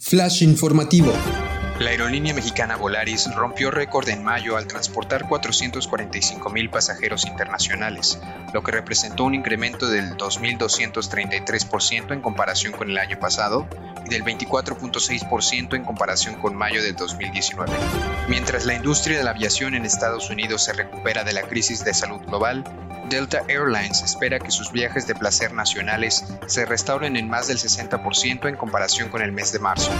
Flash informativo. La aerolínea mexicana Volaris rompió récord en mayo al transportar 445.000 pasajeros internacionales, lo que representó un incremento del 2.233% en comparación con el año pasado y del 24.6% en comparación con mayo del 2019. Mientras la industria de la aviación en Estados Unidos se recupera de la crisis de salud global, Delta Airlines espera que sus viajes de placer nacionales se restauren en más del 60% en comparación con el mes de marzo.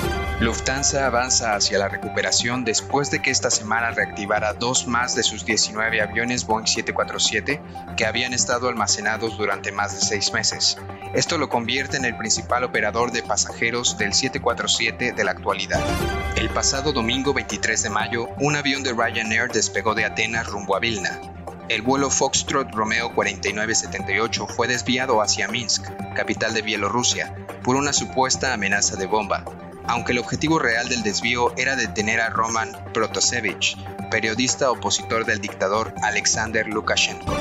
Lufthansa avanza hacia la recuperación después de que esta semana reactivara 2 más de sus 19 aviones Boeing 747 que habían estado almacenados durante más de 6 meses. Esto lo convierte en el principal operador de pasajeros del 747 de la actualidad. El pasado domingo 23 de mayo, un avión de Ryanair despegó de Atenas rumbo a Vilna. El vuelo Foxtrot Romeo 4978 fue desviado hacia Minsk, capital de Bielorrusia, por una supuesta amenaza de bomba, aunque el objetivo real del desvío era detener a Roman Protasevich, periodista opositor del dictador Alexander Lukashenko.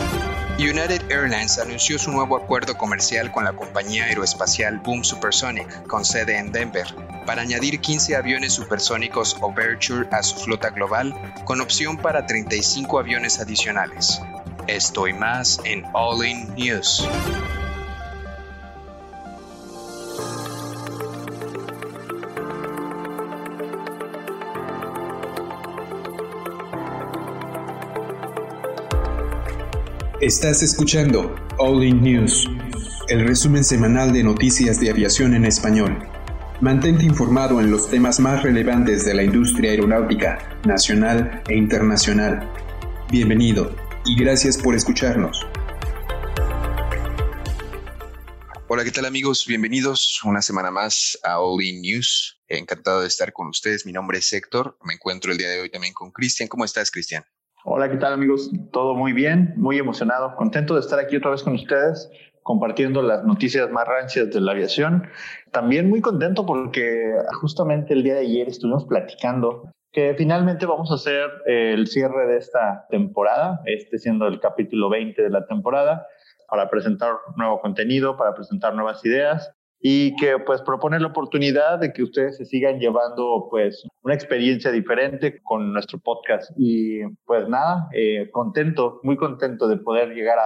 United Airlines anunció su nuevo acuerdo comercial con la compañía aeroespacial Boom Supersonic, con sede en Denver, para añadir 15 aviones supersónicos Overture a su flota global, con opción para 35 aviones adicionales. Esto y más en All In News. Estás escuchando All In News, el resumen semanal de noticias de aviación en español. Mantente informado en los temas más relevantes de la industria aeronáutica, nacional e internacional. Bienvenido y gracias por escucharnos. Hola, ¿qué tal amigos? Bienvenidos una semana más a All In News. Encantado de estar con ustedes. Mi nombre es Héctor. Me encuentro el día de hoy también con Cristian. ¿Cómo estás, Cristian? Hola, ¿qué tal amigos? Todo muy bien, muy emocionado, contento de estar aquí otra vez con ustedes, compartiendo las noticias más rancias de la aviación. También muy contento porque justamente el día de ayer estuvimos platicando que finalmente vamos a hacer el cierre de esta temporada, siendo el capítulo 20 de la temporada, para presentar nuevo contenido, para presentar nuevas ideas y que pues propone la oportunidad de que ustedes se sigan llevando pues una experiencia diferente con nuestro podcast. Y pues nada, contento, muy contento de poder llegar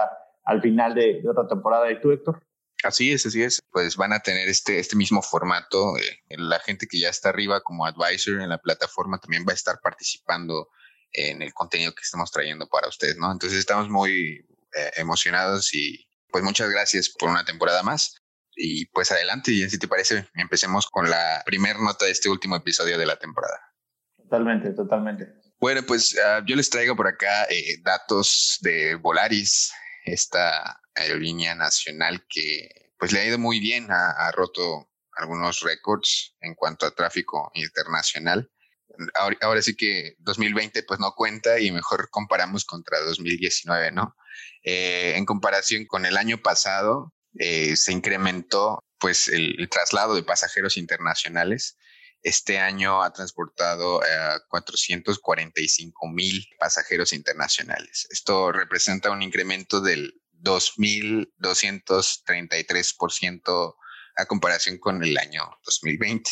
al final de otra temporada. ¿Y tú, Héctor? Así es. Pues van a tener este mismo formato. La gente que ya está arriba como advisor en la plataforma también va a estar participando en el contenido que estamos trayendo para ustedes, ¿no? Entonces estamos muy emocionados y pues muchas gracias por una temporada más. Y pues adelante, y si te parece, empecemos con la primera nota de este último episodio de la temporada. Totalmente. Bueno, pues yo les traigo por acá datos de Volaris, esta aerolínea nacional que pues le ha ido muy bien, ha roto algunos récords en cuanto a tráfico internacional. Ahora sí que 2020 pues no cuenta y mejor comparamos contra 2019, ¿no? En comparación con el año pasado se incrementó pues el traslado de pasajeros internacionales. Este año ha transportado 445,000 pasajeros internacionales. Esto representa un incremento del 2.233% a comparación con el año 2020.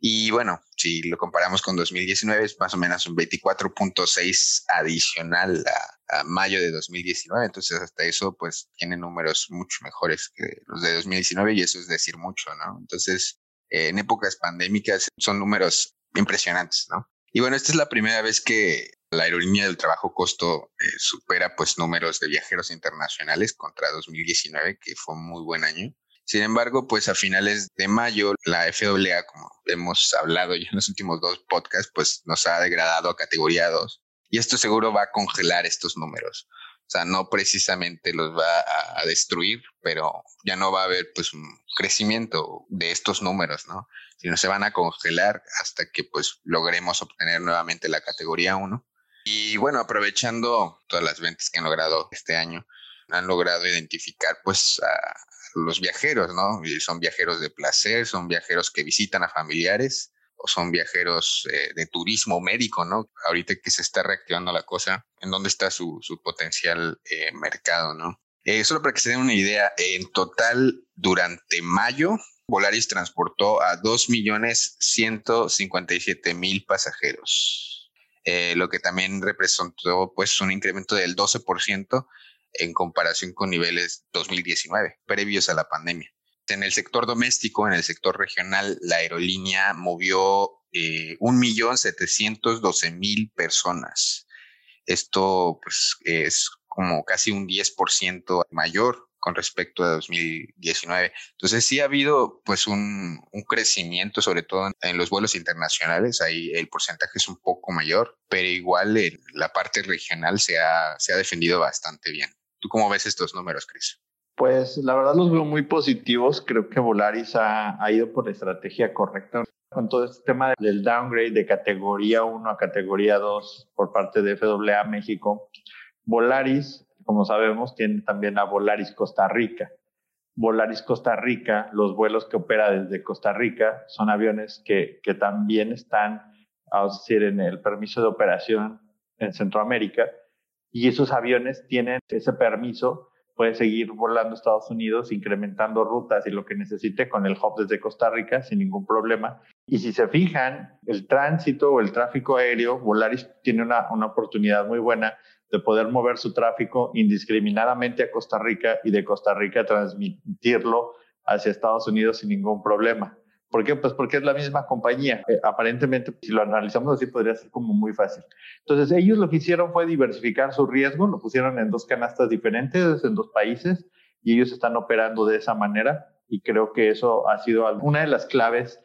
Y bueno, si lo comparamos con 2019, es más o menos un 24.6% adicional a mayo de 2019. Entonces, hasta eso, pues, tiene números mucho mejores que los de 2019 y eso es decir mucho, ¿no? Entonces, en épocas pandémicas son números impresionantes, ¿no? Y bueno, esta es la primera vez que la aerolínea del trabajo costo supera pues números de viajeros internacionales contra 2019, que fue un muy buen año. Sin embargo, pues a finales de mayo, la FAA, como hemos hablado ya en los últimos 2 podcasts, pues nos ha degradado a categoría 2. Y esto seguro va a congelar estos números. O sea, no precisamente los va a destruir, pero ya no va a haber pues un crecimiento de estos números, ¿no? Sino se van a congelar hasta que pues logremos obtener nuevamente la categoría 1. Y bueno, aprovechando todas las ventas que han logrado este año, han logrado identificar pues a los viajeros, ¿no? Y son viajeros de placer, son viajeros que visitan a familiares o son viajeros de turismo médico, ¿no? Ahorita que se está reactivando la cosa, ¿en dónde está su potencial mercado, no? Solo para que se den una idea, en total, durante mayo Volaris transportó a 2.157.000 pasajeros, lo que también representó pues, un incremento del 12% en comparación con niveles 2019, previos a la pandemia. En el sector doméstico, en el sector regional, la aerolínea movió 1.712.000 personas. Esto pues, es como casi un 10% mayor con respecto a 2019. Entonces sí ha habido pues un crecimiento, sobre todo en los vuelos internacionales. Ahí el porcentaje es un poco mayor, pero igual en la parte regional se ha defendido bastante bien. ¿Tú cómo ves estos números, Chris? Pues la verdad los veo muy positivos. Creo que Volaris ha ido por la estrategia correcta. Con todo este tema del downgrade de categoría 1 a categoría 2 por parte de FAA México, Volaris, como sabemos, tiene también a Volaris Costa Rica. Volaris Costa Rica, los vuelos que opera desde Costa Rica son aviones que también están, vamos a decir, en el permiso de operación en Centroamérica, y esos aviones tienen ese permiso, puede seguir volando a Estados Unidos, incrementando rutas y lo que necesite con el hub desde Costa Rica sin ningún problema. Y si se fijan, el tránsito o el tráfico aéreo, Volaris tiene una oportunidad muy buena de poder mover su tráfico indiscriminadamente a Costa Rica y de Costa Rica transmitirlo hacia Estados Unidos sin ningún problema. ¿Por qué? Pues porque es la misma compañía. Aparentemente, si lo analizamos así, podría ser como muy fácil. Entonces, ellos lo que hicieron fue diversificar su riesgo, lo pusieron en dos canastas diferentes, en dos países, y ellos están operando de esa manera, y creo que eso ha sido una de las claves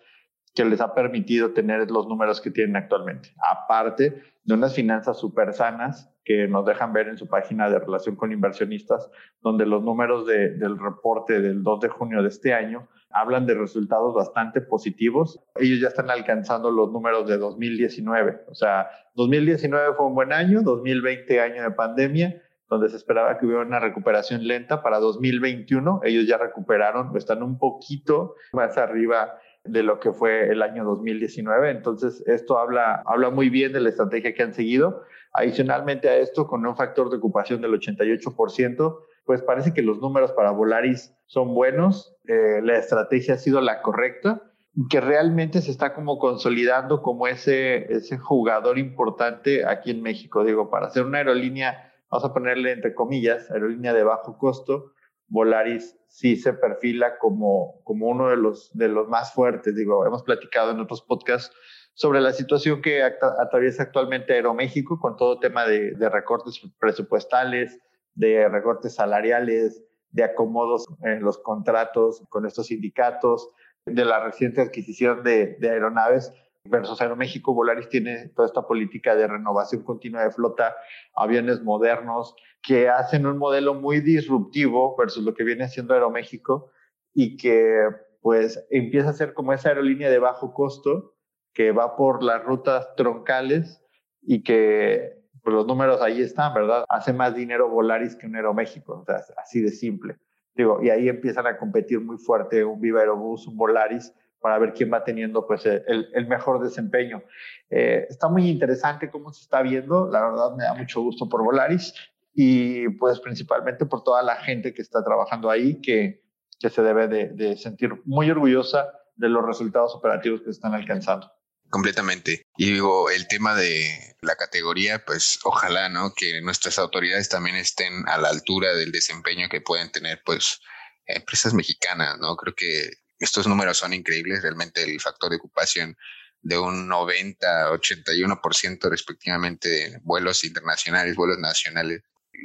que les ha permitido tener los números que tienen actualmente. Aparte de unas finanzas súper sanas, que nos dejan ver en su página de relación con inversionistas, donde los números del reporte del 2 de junio de este año hablan de resultados bastante positivos. Ellos ya están alcanzando los números de 2019. O sea, 2019 fue un buen año, 2020 año de pandemia, donde se esperaba que hubiera una recuperación lenta. Para 2021 ellos ya recuperaron, están un poquito más arriba de lo que fue el año 2019. Entonces, esto habla muy bien de la estrategia que han seguido. Adicionalmente a esto, con un factor de ocupación del 88%, pues parece que los números para Volaris son buenos, la estrategia ha sido la correcta, que realmente se está como consolidando como ese jugador importante aquí en México. Digo, para hacer una aerolínea, vamos a ponerle entre comillas, aerolínea de bajo costo, Volaris sí se perfila como uno de los más fuertes. Digo, hemos platicado en otros podcasts sobre la situación que atraviesa actualmente Aeroméxico con todo tema de recortes presupuestales, de recortes salariales, de acomodos en los contratos con estos sindicatos, de la reciente adquisición de aeronaves. Versus Aeroméxico, Volaris tiene toda esta política de renovación continua de flota, aviones modernos, que hacen un modelo muy disruptivo versus lo que viene haciendo Aeroméxico, y que pues empieza a ser como esa aerolínea de bajo costo que va por las rutas troncales y que pues, los números ahí están, ¿verdad? Hace más dinero Volaris que un Aeroméxico, o sea, así de simple. Digo, y ahí empiezan a competir muy fuerte un Viva Aerobús, un Volaris, para ver quién va teniendo pues, el mejor desempeño. Está muy interesante cómo se está viendo. La verdad me da mucho gusto por Volaris y pues, principalmente por toda la gente que está trabajando ahí, que se debe de sentir muy orgullosa de los resultados operativos que están alcanzando. Completamente. Y digo, el tema de la categoría, pues ojalá, ¿no?, que nuestras autoridades también estén a la altura del desempeño que pueden tener pues, empresas mexicanas, ¿no? Creo que estos números son increíbles, realmente el factor de ocupación de un 90, 81% respectivamente de vuelos internacionales, vuelos nacionales.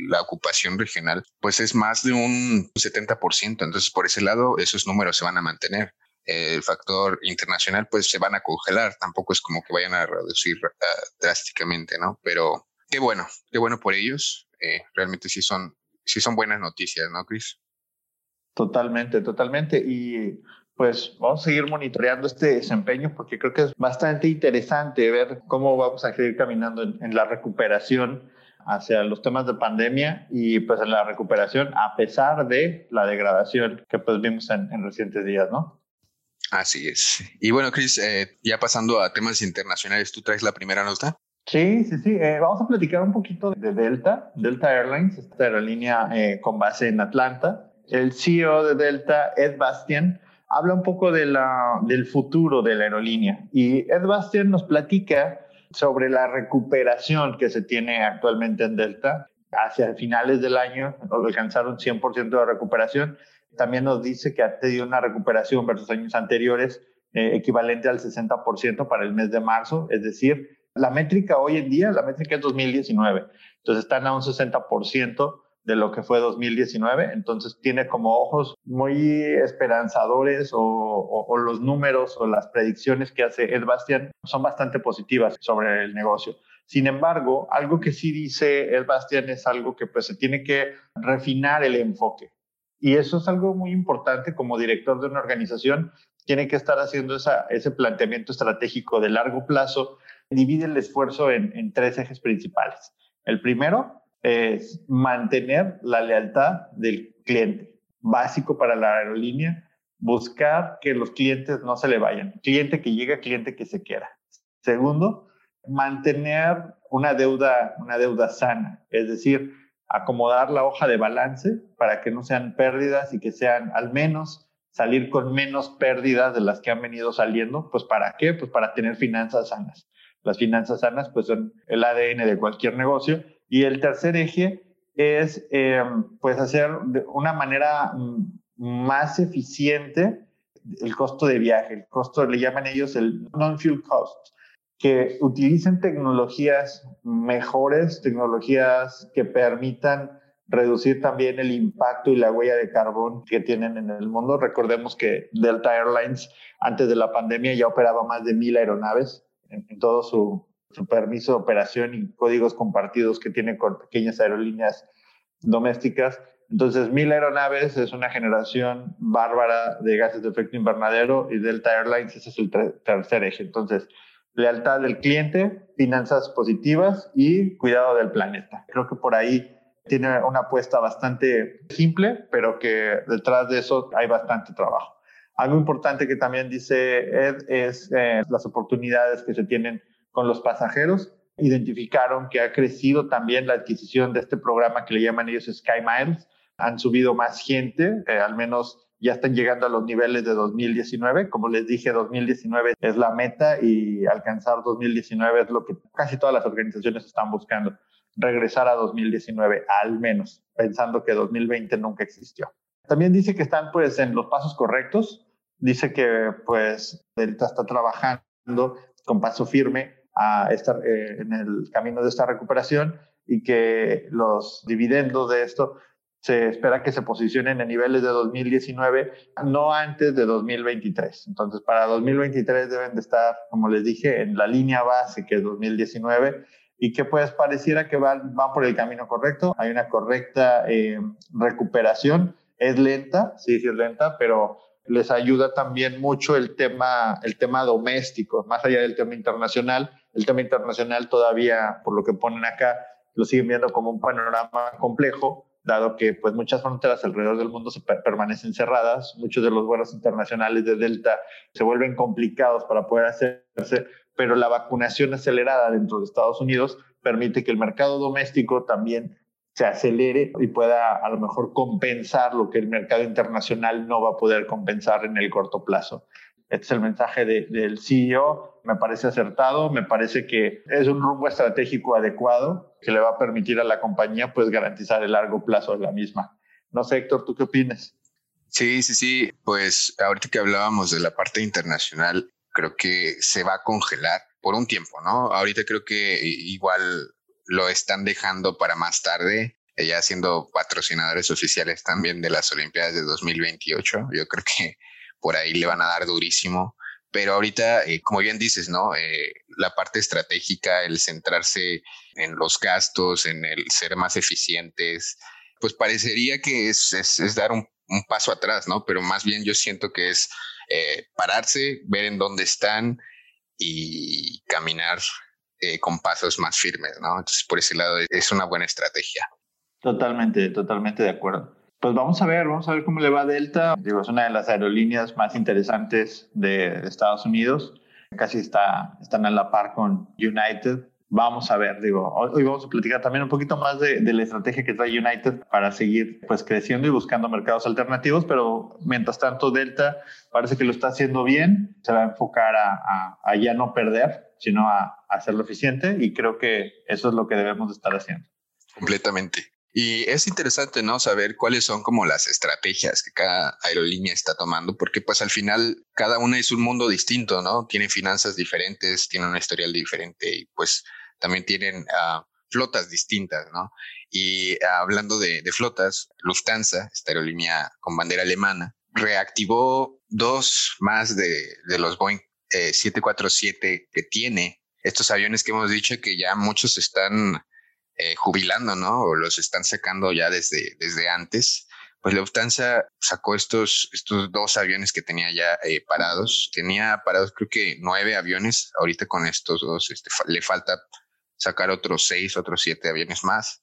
La ocupación regional pues es más de un 70%, entonces por ese lado esos números se van a mantener. El factor internacional pues se van a congelar, tampoco es como que vayan a reducir drásticamente, ¿no? Pero qué bueno por ellos, realmente sí son buenas noticias, ¿no, Chris? Totalmente. Y pues vamos a seguir monitoreando este desempeño porque creo que es bastante interesante ver cómo vamos a seguir caminando en la recuperación hacia los temas de pandemia y pues en la recuperación a pesar de la degradación que pues vimos en recientes días, ¿no? Así es. Y bueno, Chris, ya pasando a temas internacionales, ¿tú traes la primera nota? Sí. Vamos a platicar un poquito de Delta Airlines, esta aerolínea con base en Atlanta. El CEO de Delta, Ed Bastian, habla un poco de del futuro de la aerolínea. Y Ed Bastian nos platica sobre la recuperación que se tiene actualmente en Delta. Hacia finales del año alcanzaron 100% de recuperación. También nos dice que ha tenido una recuperación versus años anteriores equivalente al 60% para el mes de marzo. Es decir, la métrica hoy en día, la métrica es 2019. Entonces están a un 60% de lo que fue 2019. Entonces tiene como ojos muy esperanzadores o los números o las predicciones que hace Ed Bastian son bastante positivas sobre el negocio. Sin embargo, algo que sí dice Ed Bastian es algo que pues, se tiene que refinar el enfoque. Y eso es algo muy importante como director de una organización. Tiene que estar haciendo ese planteamiento estratégico de largo plazo. Divide el esfuerzo en tres ejes principales. El primero es mantener la lealtad del cliente, básico para la aerolínea. Buscar que los clientes no se le vayan. Cliente que llega, cliente que se queda. Segundo, mantener una deuda sana, es decir, acomodar la hoja de balance para que no sean pérdidas y que sean al menos salir con menos pérdidas de las que han venido saliendo. ¿Pues para qué? Pues para tener finanzas sanas. Las finanzas sanas pues son el ADN de cualquier negocio. Y el tercer eje es pues hacer de una manera más eficiente el costo de viaje, el costo, le llaman ellos el non-fuel cost, que utilicen tecnologías mejores, tecnologías que permitan reducir también el impacto y la huella de carbón que tienen en el mundo. Recordemos que Delta Airlines, antes de la pandemia, ya operaba más de 1,000 aeronaves en todo su permiso de operación y códigos compartidos que tiene con pequeñas aerolíneas domésticas. Entonces, 1,000 aeronaves es una generación bárbara de gases de efecto invernadero y Delta Airlines, ese es el tercer eje. Entonces, lealtad del cliente, finanzas positivas y cuidado del planeta. Creo que por ahí tiene una apuesta bastante simple, pero que detrás de eso hay bastante trabajo. Algo importante que también dice Ed es las oportunidades que se tienen con los pasajeros. Identificaron que ha crecido también la adquisición de este programa que le llaman ellos Sky Miles. Han subido más gente, al menos ya están llegando a los niveles de 2019. Como les dije, 2019 es la meta y alcanzar 2019 es lo que casi todas las organizaciones están buscando. Regresar a 2019, al menos, pensando que 2020 nunca existió. También dice que están pues, en los pasos correctos. Dice que pues, Delta está trabajando con paso firme a estar en el camino de esta recuperación y que los dividendos de esto se espera que se posicionen en niveles de 2019, no antes de 2023. Entonces, para 2023 deben de estar, como les dije, en la línea base que es 2019 y que pues pareciera que van por el camino correcto. Hay una correcta recuperación. Es lenta, sí es lenta, pero les ayuda también mucho el tema doméstico, más allá del tema internacional. El tema internacional todavía, por lo que ponen acá, lo siguen viendo como un panorama complejo, dado que pues, muchas fronteras alrededor del mundo se permanecen cerradas. Muchos de los vuelos internacionales de Delta se vuelven complicados para poder hacerse, pero la vacunación acelerada dentro de Estados Unidos permite que el mercado doméstico también se acelere y pueda a lo mejor compensar lo que el mercado internacional no va a poder compensar en el corto plazo. Este es el mensaje del CEO. Me parece acertado, me parece que es un rumbo estratégico adecuado que le va a permitir a la compañía pues, garantizar el largo plazo de la misma. No sé, Héctor, ¿tú qué opinas? Sí. Pues ahorita que hablábamos de la parte internacional, creo que se va a congelar por un tiempo, ¿no? Ahorita creo que igual lo están dejando para más tarde, ya siendo patrocinadores oficiales también de las Olimpiadas de 2028. Yo creo que por ahí le van a dar durísimo. Pero ahorita, como bien dices, ¿no? La parte estratégica, el centrarse en los gastos, en el ser más eficientes, pues parecería que es dar un paso atrás, ¿no? Pero más bien yo siento que es pararse, ver en dónde están y caminar con pasos más firmes, ¿no? Entonces, por ese lado, es una buena estrategia. Totalmente de acuerdo. Pues vamos a ver cómo le va a Delta. Digo, es una de las aerolíneas más interesantes de Estados Unidos. Casi están a la par con United. Vamos a ver, digo, hoy vamos a platicar también un poquito más de la estrategia que trae United para seguir pues creciendo y buscando mercados alternativos, pero mientras tanto Delta parece que lo está haciendo bien, se va a enfocar a ya no perder, sino a hacerlo eficiente, y creo que eso es lo que debemos de estar haciendo. Completamente. Y es interesante, ¿no?, saber cuáles son como las estrategias que cada aerolínea está tomando, porque pues al final cada una es un mundo distinto, ¿no? Tienen finanzas diferentes, tienen un historial diferente y pues también tienen flotas distintas, ¿no? Y hablando de flotas, Lufthansa, esta aerolínea con bandera alemana, reactivó dos más de los Boeing 747 que tiene. Estos aviones que hemos dicho que ya muchos están jubilando, ¿no? O los están sacando ya desde antes. Pues Lufthansa sacó estos dos aviones que tenía ya parados. Tenía parados creo que 9 aviones. Ahorita con estos dos le falta sacar otros 6, otros 7 aviones más.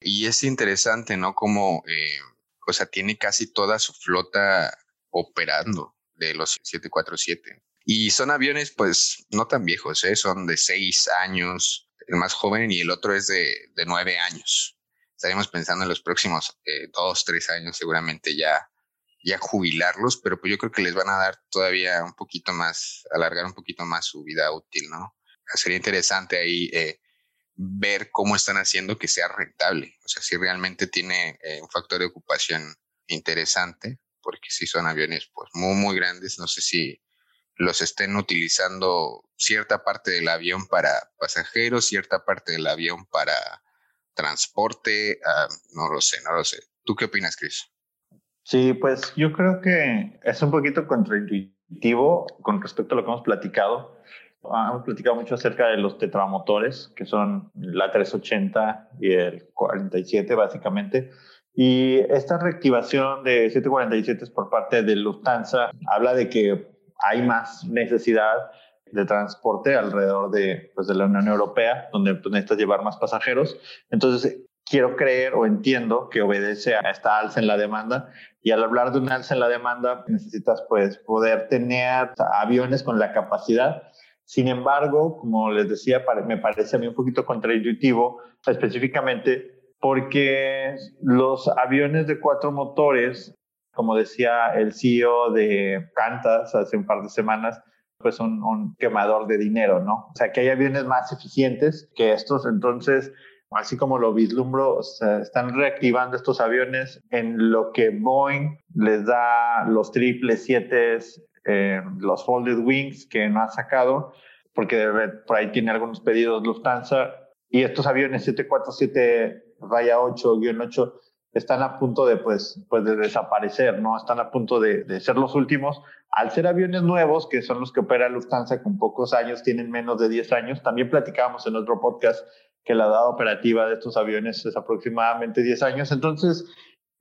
Y es interesante, ¿no? Como, o sea, tiene casi toda su flota operando de los 747. Y son aviones, pues, no tan viejos, ¿eh? Son de 6 años, el más joven, y el otro es de 9 años. Estaremos pensando en los próximos 2, 3 años seguramente ya jubilarlos, pero pues yo creo que les van a dar todavía un poquito más, alargar un poquito más su vida útil, ¿no? Sería interesante ahí ver cómo están haciendo que sea rentable. O sea, si realmente tiene un factor de ocupación interesante, porque si son aviones pues muy, muy grandes, no sé si los estén utilizando cierta parte del avión para pasajeros, cierta parte del avión para transporte, no lo sé. ¿Tú qué opinas, Chris? Sí, pues yo creo que es un poquito contraintuitivo con respecto a lo que hemos platicado. Hemos platicado mucho acerca de los tetramotores, que son la 380 y el 47 básicamente. Y esta reactivación de 747 por parte de Lufthansa habla de que hay más necesidad de transporte alrededor de la Unión Europea, donde pues, necesitas llevar más pasajeros. Entonces, quiero creer o entiendo que obedece a esta alza en la demanda. Y al hablar de una alza en la demanda, necesitas pues, poder tener aviones con la capacidad. Sin embargo, como les decía, me parece a mí un poquito contraintuitivo, específicamente porque los aviones de 4 motores, como decía el CEO de Qantas hace un par de semanas, pues un quemador de dinero, ¿no? O sea, que hay aviones más eficientes que estos. Entonces, así como lo vislumbro, o sea, están reactivando estos aviones en lo que Boeing les da los 777s, los Folded Wings que no ha sacado, porque por ahí tiene algunos pedidos Lufthansa. Y estos aviones 747-8-8 están a punto de, pues de desaparecer, ¿no? Están a punto de ser los últimos. Al ser aviones nuevos, que son los que opera Lufthansa con pocos años, tienen menos de 10 años. También platicábamos en otro podcast que la edad operativa de estos aviones es aproximadamente 10 años. Entonces,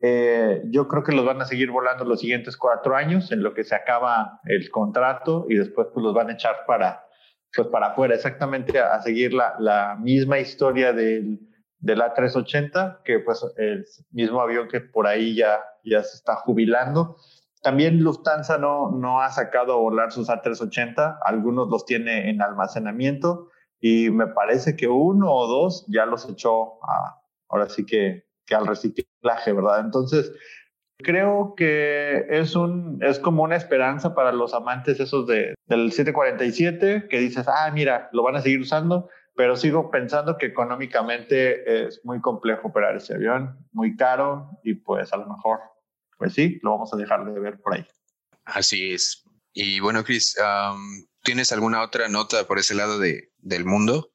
yo creo que los van a seguir volando los siguientes 4 años, en lo que se acaba el contrato, y después pues, los van a echar para afuera. Exactamente a seguir la misma historia del A380, que pues el mismo avión que por ahí ya se está jubilando. También Lufthansa no ha sacado a volar sus A380, algunos los tiene en almacenamiento y me parece que 1 o 2 ya los echó ahora sí que al reciclaje, ¿verdad? Entonces creo que es como una esperanza para los amantes esos del 747, que dices, mira, lo van a seguir usando. Pero sigo pensando que económicamente es muy complejo operar ese avión, muy caro, y pues a lo mejor, pues sí, lo vamos a dejar de ver por ahí. Así es. Y bueno, Chris, ¿tienes alguna otra nota por ese lado del mundo?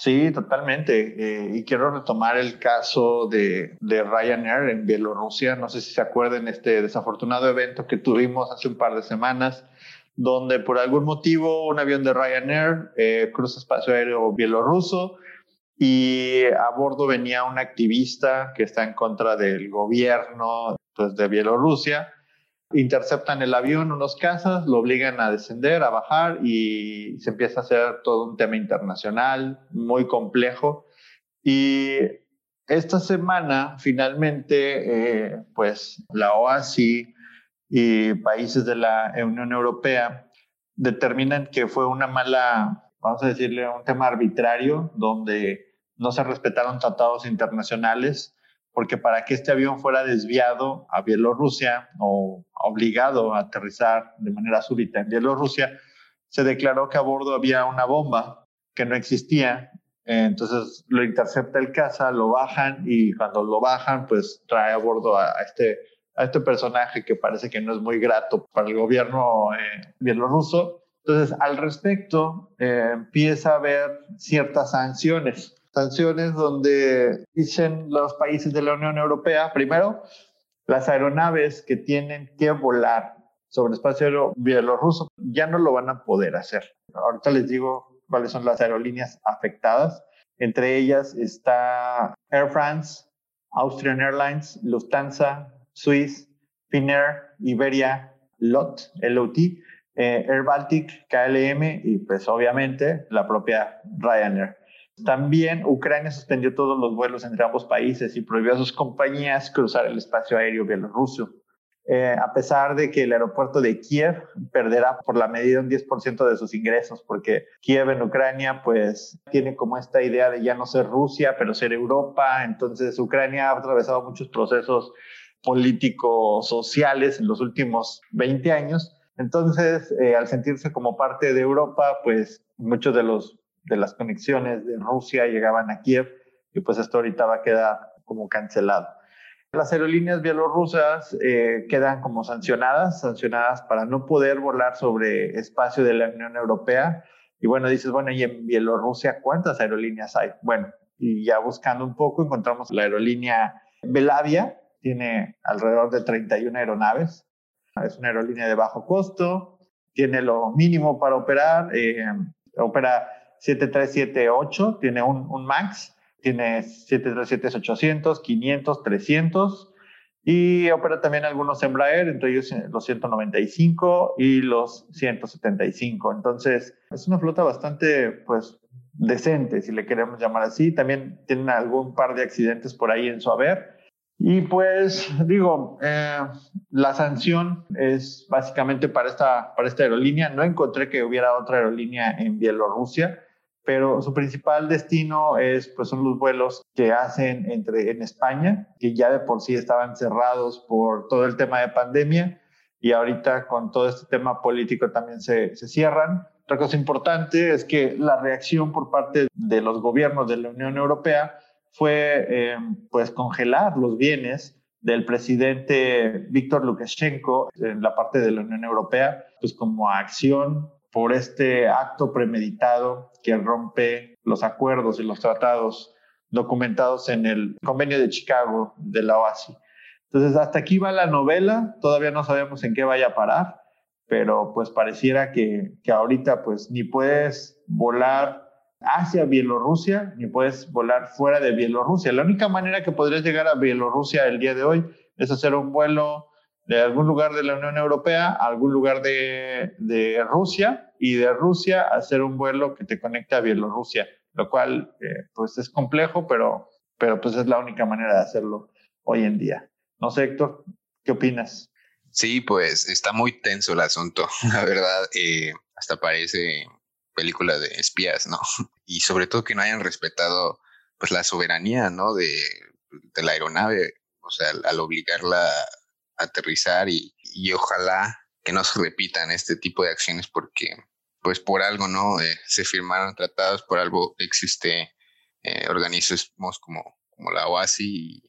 Sí, totalmente. Y quiero retomar el caso de Ryanair en Bielorrusia. No sé si se acuerdan este desafortunado evento que tuvimos hace un par de semanas, donde por algún motivo un avión de Ryanair cruza espacio aéreo bielorruso y a bordo venía un activista que está en contra del gobierno de Bielorrusia. Interceptan el avión unos cazas, lo obligan a descender, a bajar, y se empieza a hacer todo un tema internacional muy complejo. Y esta semana finalmente pues la OACI y países de la Unión Europea determinan que fue una mala vamos a decirle, un tema arbitrario donde no se respetaron tratados internacionales, porque para que este avión fuera desviado a Bielorrusia o obligado a aterrizar de manera súbita en Bielorrusia, se declaró que a bordo había una bomba que no existía. Entonces lo intercepta el caza, lo bajan, y cuando lo bajan, pues trae a bordo a este personaje que parece que no es muy grato para el gobierno bielorruso. Entonces, al respecto, empieza a haber ciertas sanciones donde dicen los países de la Unión Europea, primero, las aeronaves que tienen que volar sobre espacio aéreo bielorruso ya no lo van a poder hacer. Ahorita les digo cuáles son las aerolíneas afectadas. Entre ellas está Air France, Austrian Airlines, Lufthansa, Swiss, Finnair, Iberia, LOT, L-O-T, Air Baltic, KLM y pues obviamente la propia Ryanair. También Ucrania suspendió todos los vuelos entre ambos países y prohibió a sus compañías cruzar el espacio aéreo bielorruso. A pesar de que el aeropuerto de Kiev perderá por la medida un 10% de sus ingresos, porque Kiev en Ucrania pues tiene como esta idea de ya no ser Rusia, pero ser Europa. Entonces Ucrania ha atravesado muchos procesos políticos, sociales en los últimos 20 años. Entonces, al sentirse como parte de Europa, pues muchos de las conexiones de Rusia llegaban a Kiev y pues esto ahorita va a quedar como cancelado. Las aerolíneas bielorrusas quedan como sancionadas para no poder volar sobre espacio de la Unión Europea. Y bueno, dices, bueno, ¿y en Bielorrusia cuántas aerolíneas hay? Bueno, y ya buscando un poco encontramos la aerolínea Belavia, tiene alrededor de 31 aeronaves. Es una aerolínea de bajo costo, tiene lo mínimo para operar, opera 7378, tiene un MAX. Tiene 737, 800, 500, 300 y opera también algunos Embraer, entre ellos los 195 y los 175. Entonces, es una flota bastante, pues, decente, si le queremos llamar así. También tienen algún par de accidentes por ahí en su haber. Y pues, digo, la sanción es básicamente para esta aerolínea. No encontré que hubiera otra aerolínea en Bielorrusia, pero su principal destino son los vuelos que hacen en España, que ya de por sí estaban cerrados por todo el tema de pandemia, y ahorita con todo este tema político también se cierran. Otra cosa importante es que la reacción por parte de los gobiernos de la Unión Europea fue congelar los bienes del presidente Víctor Lukashenko en la parte de la Unión Europea, pues como acción por este acto premeditado que rompe los acuerdos y los tratados documentados en el Convenio de Chicago de la OASI. Entonces, hasta aquí va la novela. Todavía no sabemos en qué vaya a parar, pero pues pareciera que ahorita pues ni puedes volar hacia Bielorrusia, ni puedes volar fuera de Bielorrusia. La única manera que podrías llegar a Bielorrusia el día de hoy es hacer un vuelo de algún lugar de la Unión Europea a algún lugar de Rusia, y de Rusia hacer un vuelo que te conecte a Bielorrusia, lo cual pues es complejo, pero pues es la única manera de hacerlo hoy en día. No sé, Héctor, ¿qué opinas? Sí, pues está muy tenso el asunto, la verdad, hasta parece película de espías, ¿no? Y sobre todo que no hayan respetado pues la soberanía, ¿no? de la aeronave, o sea, al obligarla aterrizar y ojalá que no se repitan este tipo de acciones, porque pues por algo no se firmaron tratados, por algo existe organismos como la OASI,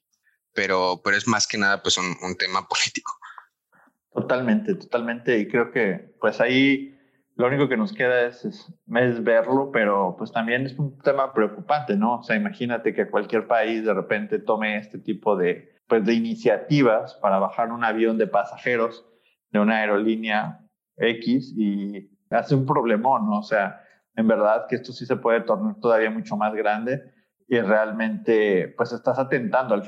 pero es más que nada pues un tema político. Totalmente, y creo que pues ahí lo único que nos queda es verlo, pero pues también es un tema preocupante, ¿no? O sea, imagínate que cualquier país de repente tome este tipo de iniciativas para bajar un avión de pasajeros de una aerolínea X y hace un problemón, ¿no? O sea, en verdad que esto sí se puede tornar todavía mucho más grande y realmente, pues estás atentando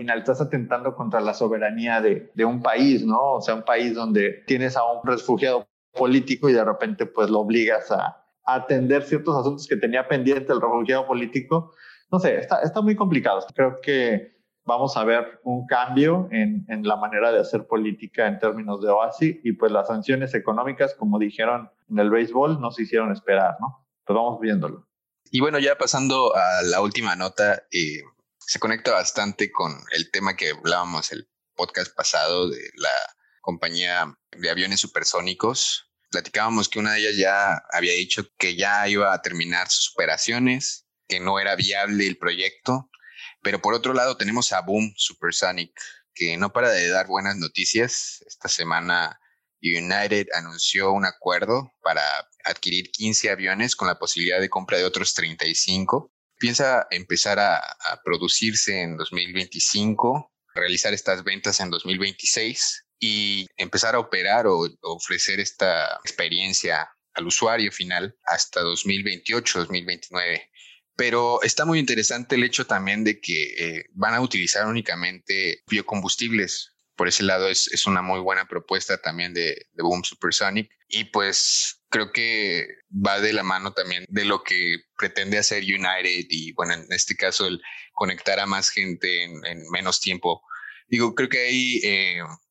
contra la soberanía de un país, ¿no? O sea, un país donde tienes a un refugiado político y de repente, pues lo obligas a atender ciertos asuntos que tenía pendiente el refugiado político. No sé, está muy complicado. Creo que vamos a ver un cambio en la manera de hacer política en términos de OASI y pues las sanciones económicas, como dijeron en el béisbol, no se hicieron esperar, ¿no? Pues vamos viéndolo. Y bueno, ya pasando a la última nota, se conecta bastante con el tema que hablábamos el podcast pasado de la compañía de aviones supersónicos. Platicábamos que una de ellas ya había dicho que ya iba a terminar sus operaciones, que no era viable el proyecto. Pero por otro lado tenemos a Boom Supersonic, que no para de dar buenas noticias. Esta semana United anunció un acuerdo para adquirir 15 aviones con la posibilidad de compra de otros 35. Piensa empezar a producirse en 2025, realizar estas ventas en 2026 y empezar a operar o ofrecer esta experiencia al usuario final hasta 2028, 2029. Pero está muy interesante el hecho también de que van a utilizar únicamente biocombustibles. Por ese lado es una muy buena propuesta también de Boom Supersonic. Y pues creo que va de la mano también de lo que pretende hacer United y bueno, en este caso el conectar a más gente en menos tiempo. Digo, creo que ahí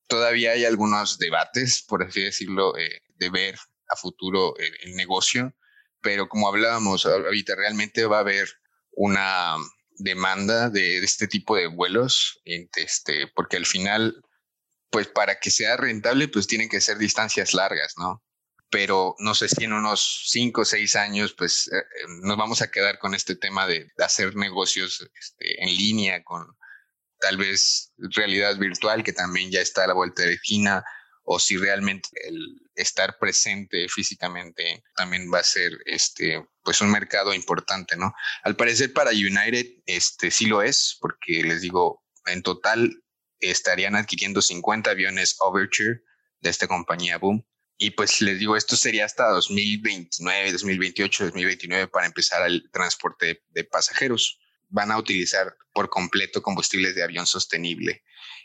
todavía hay algunos debates, por así decirlo, de ver a futuro el negocio. Pero como hablábamos ahorita, realmente va a haber una demanda de este tipo de vuelos, porque al final, pues para que sea rentable, pues tienen que ser distancias largas, ¿no? Pero no sé si en unos 5 o 6 años, pues nos vamos a quedar con este tema de hacer negocios en línea con tal vez realidad virtual, que también ya está a la vuelta de la esquina, o si realmente el estar presente físicamente también va a ser pues un mercado importante, ¿no? Al parecer para United sí lo es, porque les digo, en total estarían adquiriendo 50 aviones Overture de esta compañía Boom. Y pues les digo, esto sería hasta 2029, 2028, 2029 para empezar el transporte de pasajeros. Van a utilizar por completo combustibles de avión sostenible.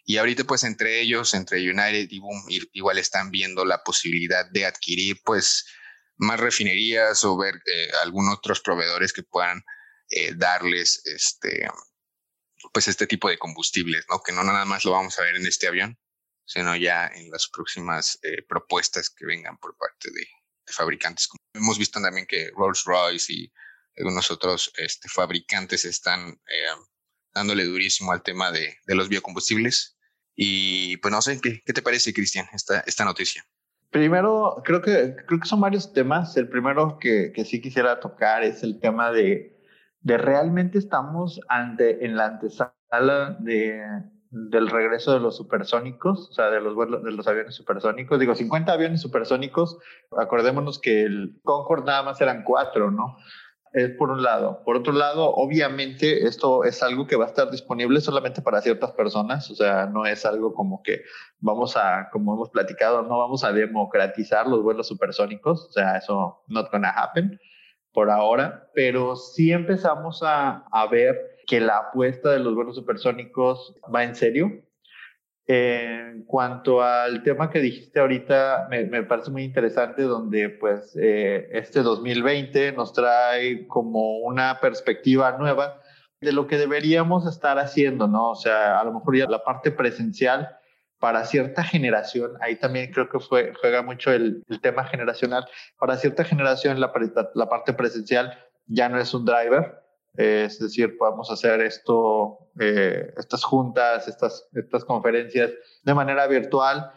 Y ahorita pues entre ellos, entre United y Boom, igual están viendo la posibilidad de adquirir pues más refinerías o ver algunos otros proveedores que puedan darles pues este tipo de combustibles, ¿no? Que no nada más lo vamos a ver en este avión, sino ya en las próximas propuestas que vengan por parte de fabricantes. Hemos visto también que Rolls-Royce y algunos otros fabricantes están dándole durísimo al tema de los biocombustibles. Y pues no sé, ¿qué te parece, Cristian, esta noticia? Primero, creo que son varios temas. El primero que sí quisiera tocar es el tema de realmente estamos en la antesala del regreso de los supersónicos, o sea, de los aviones supersónicos. Digo, 50 aviones supersónicos. Acordémonos que el Concorde nada más eran 4, ¿no? Es por un lado. Por otro lado, obviamente, esto es algo que va a estar disponible solamente para ciertas personas. O sea, no es algo como que como hemos platicado, no vamos a democratizar los vuelos supersónicos. O sea, eso not gonna happen por ahora. Pero sí empezamos a ver que la apuesta de los vuelos supersónicos va en serio. En cuanto al tema que dijiste ahorita, me parece muy interesante, donde pues 2020 nos trae como una perspectiva nueva de lo que deberíamos estar haciendo, ¿no? O sea, a lo mejor ya la parte presencial para cierta generación, ahí también creo que juega mucho el tema generacional. Para cierta generación la parte presencial ya no es un driver. Es decir, podemos hacer estas juntas, estas conferencias de manera virtual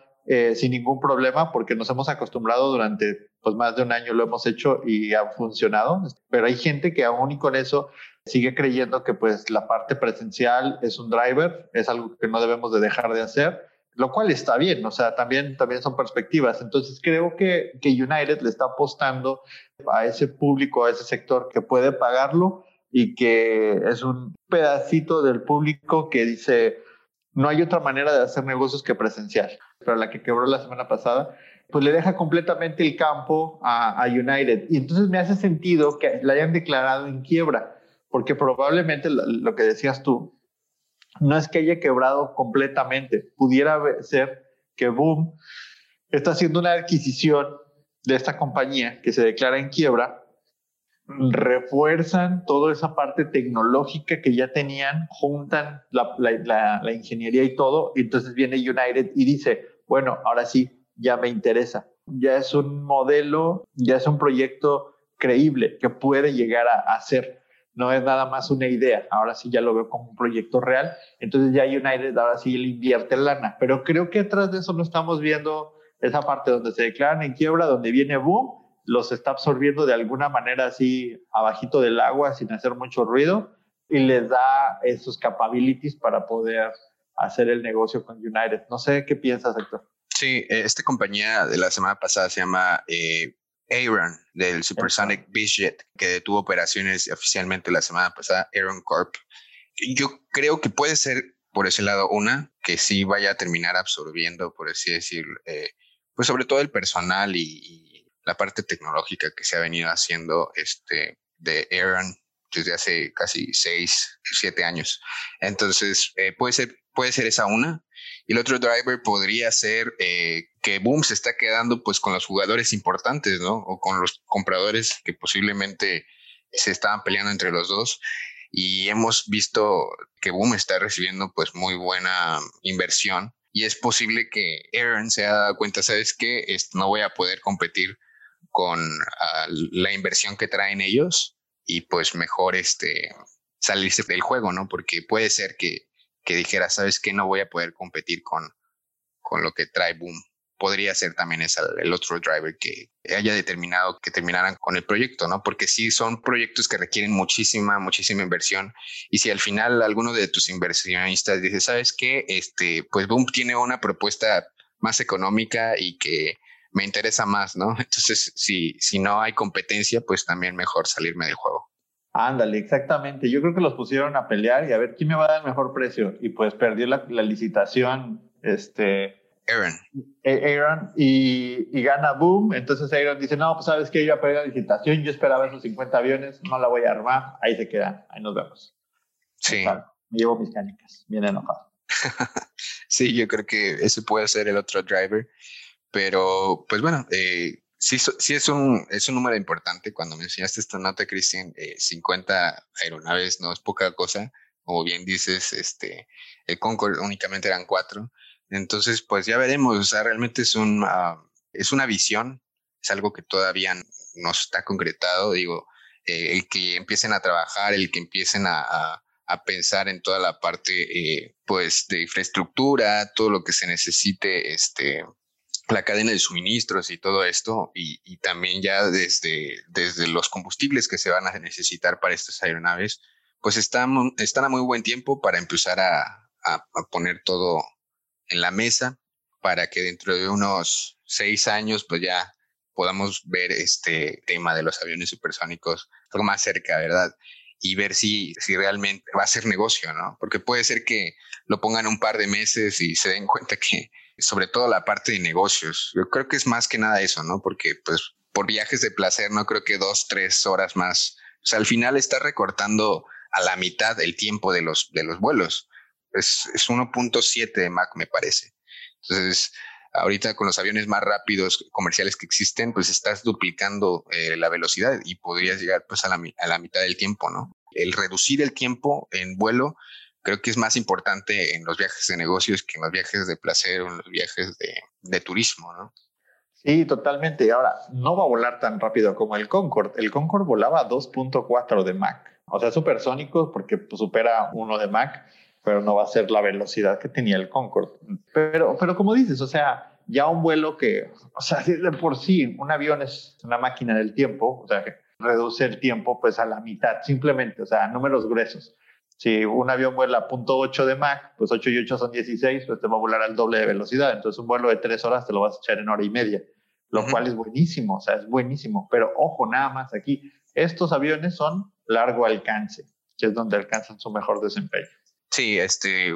sin ningún problema, porque nos hemos acostumbrado durante pues, más de un año lo hemos hecho y ha funcionado. Pero hay gente que aún y con eso sigue creyendo que pues, la parte presencial es un driver, es algo que no debemos de dejar de hacer, lo cual está bien, o sea, también son perspectivas. Entonces creo que United le está apostando a ese público, a ese sector que puede pagarlo, y que es un pedacito del público que dice no hay otra manera de hacer negocios que presencial. Pero la que quebró la semana pasada, pues le deja completamente el campo a United. Y entonces me hace sentido que la hayan declarado en quiebra, porque probablemente lo que decías tú, no es que haya quebrado completamente. Pudiera ser que Boom está haciendo una adquisición de esta compañía que se declara en quiebra, refuerzan toda esa parte tecnológica que ya tenían, juntan la ingeniería y todo, y entonces viene United y dice, bueno, ahora sí, ya me interesa. Ya es un modelo, ya es un proyecto creíble que puede llegar a ser. No es nada más una idea. Ahora sí ya lo veo como un proyecto real. Entonces ya United ahora sí le invierte lana. Pero creo que atrás de eso no estamos viendo esa parte donde se declaran en quiebra, donde viene Boom, los está absorbiendo de alguna manera así abajito del agua sin hacer mucho ruido y les da esos capabilities para poder hacer el negocio con United. No sé qué piensas, Héctor. Sí, esta compañía de la semana pasada se llama Aerion, del Supersonic Bizjet, que detuvo operaciones oficialmente la semana pasada, Aerion Corp. Yo creo que puede ser, por ese lado, una que sí vaya a terminar absorbiendo, por así decirlo, pues sobre todo el personal y la parte tecnológica que se ha venido haciendo de Aerion desde hace casi 6, 7 años. Entonces, puede ser esa una. Y el otro driver podría ser que Boom se está quedando pues con los jugadores importantes, ¿no? O con los compradores que posiblemente se estaban peleando entre los dos. Y hemos visto que Boom está recibiendo pues muy buena inversión. Y es posible que Aerion se haya dado cuenta, ¿sabes qué? No voy a poder competir con la inversión que traen ellos. Y pues mejor salirse del juego, ¿no? Porque puede ser que dijera, ¿sabes qué? No voy a poder competir con lo que trae Boom. Podría ser también el otro driver que haya determinado que terminaran con el proyecto, ¿no? Porque sí son proyectos que requieren muchísima inversión. Y si al final alguno de tus inversionistas dice, ¿sabes qué? Pues Boom tiene una propuesta más económica y que me interesa más, ¿no? Entonces, si no hay competencia, pues también mejor salirme del juego. Ándale, exactamente. Yo creo que los pusieron a pelear y a ver quién me va a dar el mejor precio. Y pues perdió la licitación Aerion y gana Boom. Entonces Aerion dice, no, pues sabes que yo ya perdí la licitación, yo esperaba esos 50 aviones, no la voy a armar, ahí se quedan, ahí nos vemos. Sí. Claro, me llevo mis canicas, bien enojado. Sí, yo creo que ese puede ser el otro driver. Pero, pues bueno, sí es un número importante. Cuando mencionaste esta nota, Cristian, 50 aeronaves no es poca cosa. Como bien dices, el Concorde únicamente eran 4. Entonces, pues ya veremos. O sea, realmente es una visión. Es algo que todavía no está concretado. Digo, el que empiecen a trabajar, el que empiecen a pensar en toda la parte, pues, de infraestructura, todo lo que se necesite, la cadena de suministros y todo esto, y también ya desde los combustibles que se van a necesitar para estas aeronaves, pues están a muy buen tiempo para empezar a poner todo en la mesa para que dentro de unos 6 años pues ya podamos ver este tema de los aviones supersónicos algo más cerca, ¿verdad? Y ver si realmente va a ser negocio, ¿no? Porque puede ser que lo pongan un par de meses y se den cuenta que sobre todo la parte de negocios. Yo creo que es más que nada eso, ¿no? Porque pues por viajes de placer no creo que 2, 3 horas más. O sea, al final está recortando a la mitad el tiempo de los vuelos. Es 1.7 de Mach, me parece. Entonces, ahorita con los aviones más rápidos comerciales que existen, pues estás duplicando la velocidad y podrías llegar pues a la mitad del tiempo, ¿no? El reducir el tiempo en vuelo creo que es más importante en los viajes de negocios que en los viajes de placer o en los viajes de turismo, ¿no? Sí, totalmente. Ahora, no va a volar tan rápido como el Concorde. El Concorde volaba a 2.4 de Mach. O sea, supersónico porque supera 1 de Mach, pero no va a ser la velocidad que tenía el Concorde. Pero como dices, o sea, ya un vuelo que... O sea, de por sí, un avión es una máquina del tiempo. O sea, que reduce el tiempo pues a la mitad, simplemente. O sea, números gruesos. Si un avión vuela 0.8 de Mach, pues 8 y 8 son 16, pues te va a volar al doble de velocidad. Entonces un vuelo de 3 horas te lo vas a echar en hora y media, lo cual es buenísimo, o sea, es buenísimo. Pero ojo, nada más aquí, estos aviones son largo alcance, que es donde alcanzan su mejor desempeño. Sí,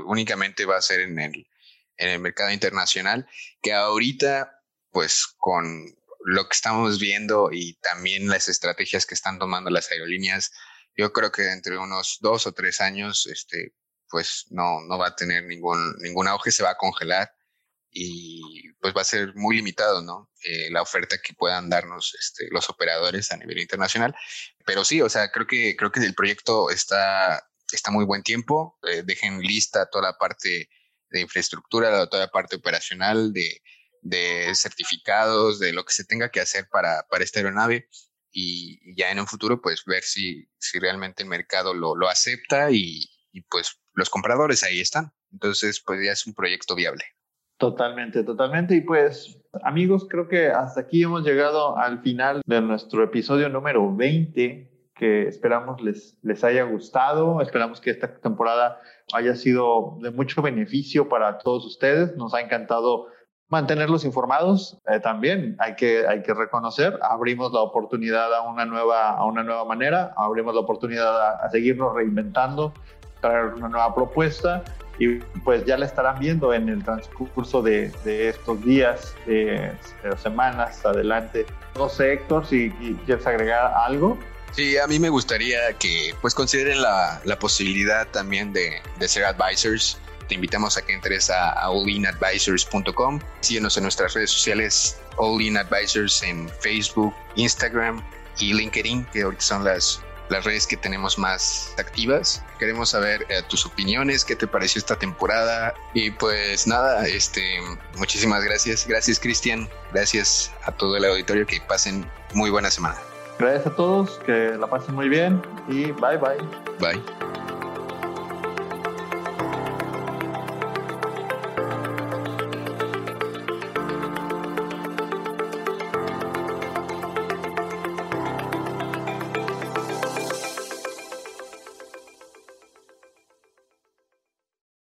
únicamente va a ser en el mercado internacional, que ahorita, pues con lo que estamos viendo y también las estrategias que están tomando las aerolíneas, yo creo que entre unos 2 o 3 años, pues no va a tener ningún auge, se va a congelar y pues va a ser muy limitado, ¿no? La oferta que puedan darnos los operadores a nivel internacional. Pero sí, o sea, creo que el proyecto está muy buen tiempo. Dejen lista toda la parte de infraestructura, toda la parte operacional, de certificados, de lo que se tenga que hacer para esta aeronave. y ya en un futuro pues ver si realmente el mercado lo acepta y pues los compradores ahí están. Entonces pues ya es un proyecto viable. Totalmente, totalmente. Y pues amigos, creo que hasta aquí hemos llegado al final de nuestro episodio número 20, que esperamos les haya gustado. Esperamos que esta temporada haya sido de mucho beneficio para todos ustedes. Nos ha encantado mantenerlos informados. También hay que reconocer, abrimos la oportunidad a una nueva manera, abrimos la oportunidad a seguirnos reinventando, traer una nueva propuesta, y pues ya la estarán viendo en el transcurso de estos días, de semanas adelante. No sé, Héctor, si quieres agregar algo. Sí, a mí me gustaría que pues consideren la posibilidad también de ser advisors. Te invitamos a que entres a allinadvisors.com. Síguenos en nuestras redes sociales, allinadvisors, en Facebook, Instagram y LinkedIn, que ahorita son las redes que tenemos más activas. Queremos saber tus opiniones, qué te pareció esta temporada. Y pues nada, muchísimas gracias. Gracias, Cristian. Gracias a todo el auditorio. Que pasen muy buena semana. Gracias a todos, que la pasen muy bien y bye. Bye.